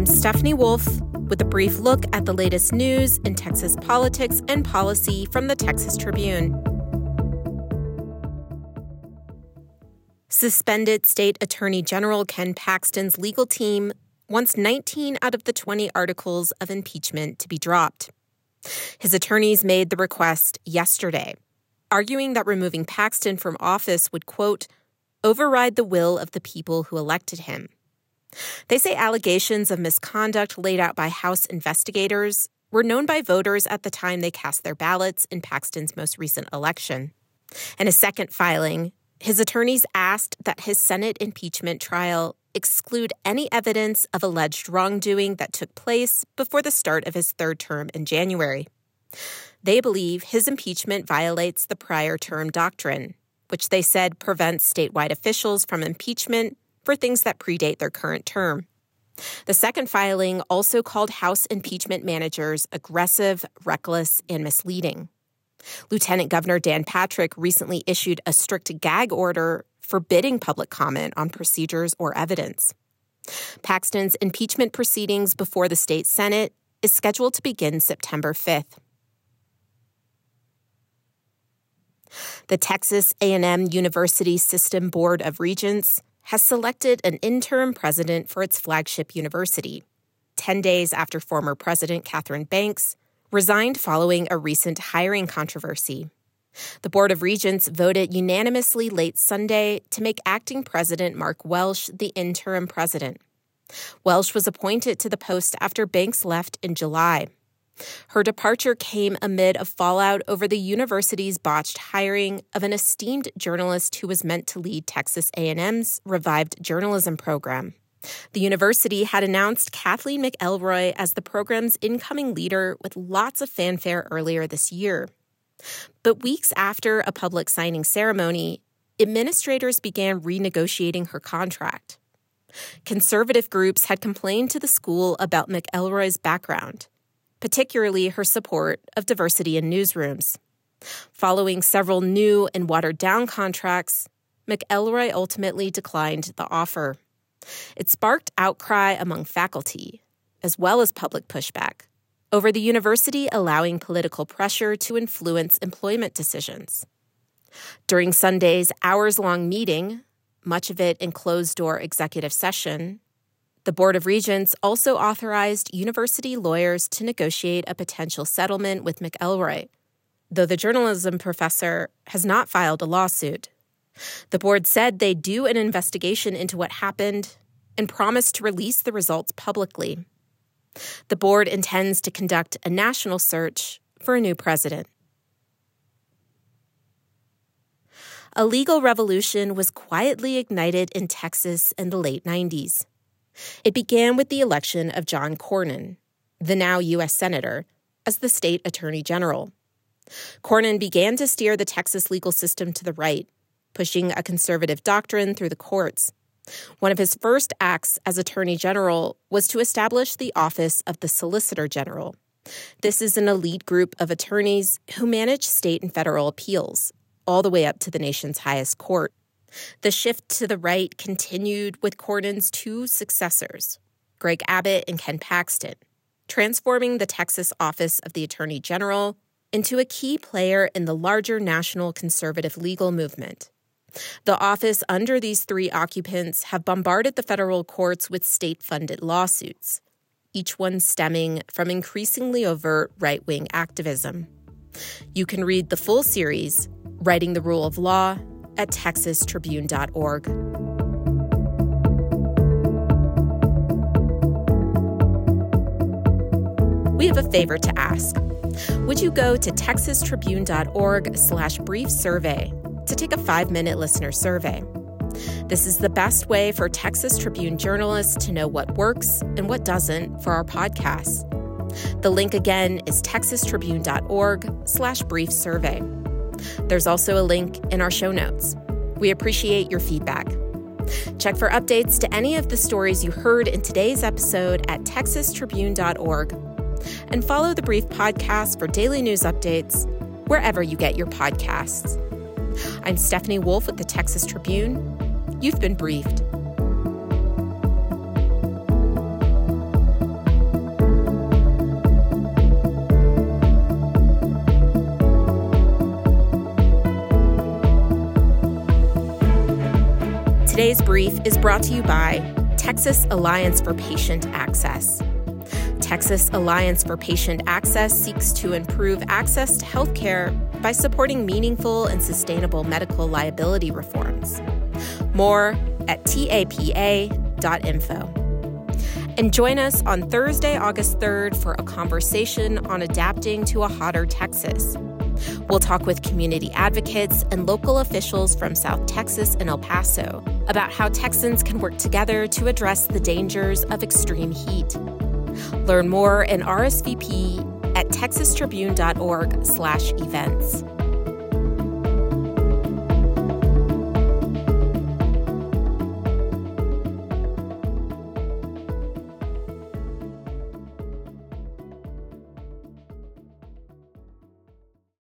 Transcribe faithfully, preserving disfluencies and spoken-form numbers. I'm Stephanie Wolf with a brief look at the latest news in Texas politics and policy from the Texas Tribune. Suspended State Attorney General Ken Paxton's legal team wants nineteen out of the twenty articles of impeachment to be dropped. His attorneys made the request yesterday, arguing that removing Paxton from office would, quote, override the will of the people who elected him. They say allegations of misconduct laid out by House investigators were known by voters at the time they cast their ballots in Paxton's most recent election. In a second filing, his attorneys asked that his Senate impeachment trial exclude any evidence of alleged wrongdoing that took place before the start of his third term in January. They believe his impeachment violates the prior term doctrine, which they said prevents statewide officials from impeachment for things that predate their current term. The second filing also called House impeachment managers aggressive, reckless, and misleading. Lieutenant Governor Dan Patrick recently issued a strict gag order forbidding public comment on procedures or evidence. Paxton's impeachment proceedings before the state Senate is scheduled to begin September fifth. The Texas A and M University System Board of Regents has selected an interim president for its flagship university, ten days after former President Catherine Banks resigned following a recent hiring controversy. The Board of Regents voted unanimously late Sunday to make acting President Mark Welsh the interim president. Welsh was appointed to the post after Banks left in July. Her departure came amid a fallout over the university's botched hiring of an esteemed journalist who was meant to lead Texas A and M's revived journalism program. The university had announced Kathleen McElroy as the program's incoming leader with lots of fanfare earlier this year. But weeks after a public signing ceremony, administrators began renegotiating her contract. Conservative groups had complained to the school about McElroy's background, particularly her support of diversity in newsrooms. Following several new and watered-down contracts, McElroy ultimately declined the offer. It sparked outcry among faculty, as well as public pushback, over the university allowing political pressure to influence employment decisions. During Sunday's hours-long meeting, much of it in closed-door executive session, the Board of Regents also authorized university lawyers to negotiate a potential settlement with McElroy, though the journalism professor has not filed a lawsuit. The board said they'd do an investigation into what happened and promised to release the results publicly. The board intends to conduct a national search for a new president. A legal revolution was quietly ignited in Texas in the late nineties. It began with the election of John Cornyn, the now U S Senator, as the state attorney general. Cornyn began to steer the Texas legal system to the right, pushing a conservative doctrine through the courts. One of his first acts as attorney general was to establish the office of the Solicitor General. This is an elite group of attorneys who manage state and federal appeals, all the way up to the nation's highest court. The shift to the right continued with Cornyn's two successors, Greg Abbott and Ken Paxton, transforming the Texas office of the Attorney General into a key player in the larger national conservative legal movement. The office under these three occupants have bombarded the federal courts with state-funded lawsuits, each one stemming from increasingly overt right-wing activism. You can read the full series, Writing the Rule of Law, at texas tribune dot org. We have a favor to ask. Would you go to texas tribune dot org slash brief survey to take a five-minute listener survey? This is the best way for Texas Tribune journalists to know what works and what doesn't for our podcast. The link again is texas tribune dot org slash brief survey. There's also a link in our show notes. We appreciate your feedback. Check for updates to any of the stories you heard in today's episode at texas tribune dot org. And follow The Brief Podcast for daily news updates wherever you get your podcasts. I'm Stephanie Wolf with the Texas Tribune. You've been briefed. Today's brief is brought to you by Texas Alliance for Patient Access. Texas Alliance for Patient Access seeks to improve access to health care by supporting meaningful and sustainable medical liability reforms. More at T A P A dot info. And join us on Thursday, August third, for a conversation on adapting to a hotter Texas. We'll talk with community advocates and local officials from South Texas and El Paso about how Texans can work together to address the dangers of extreme heat. Learn more and R S V P at texas tribune dot org slash events.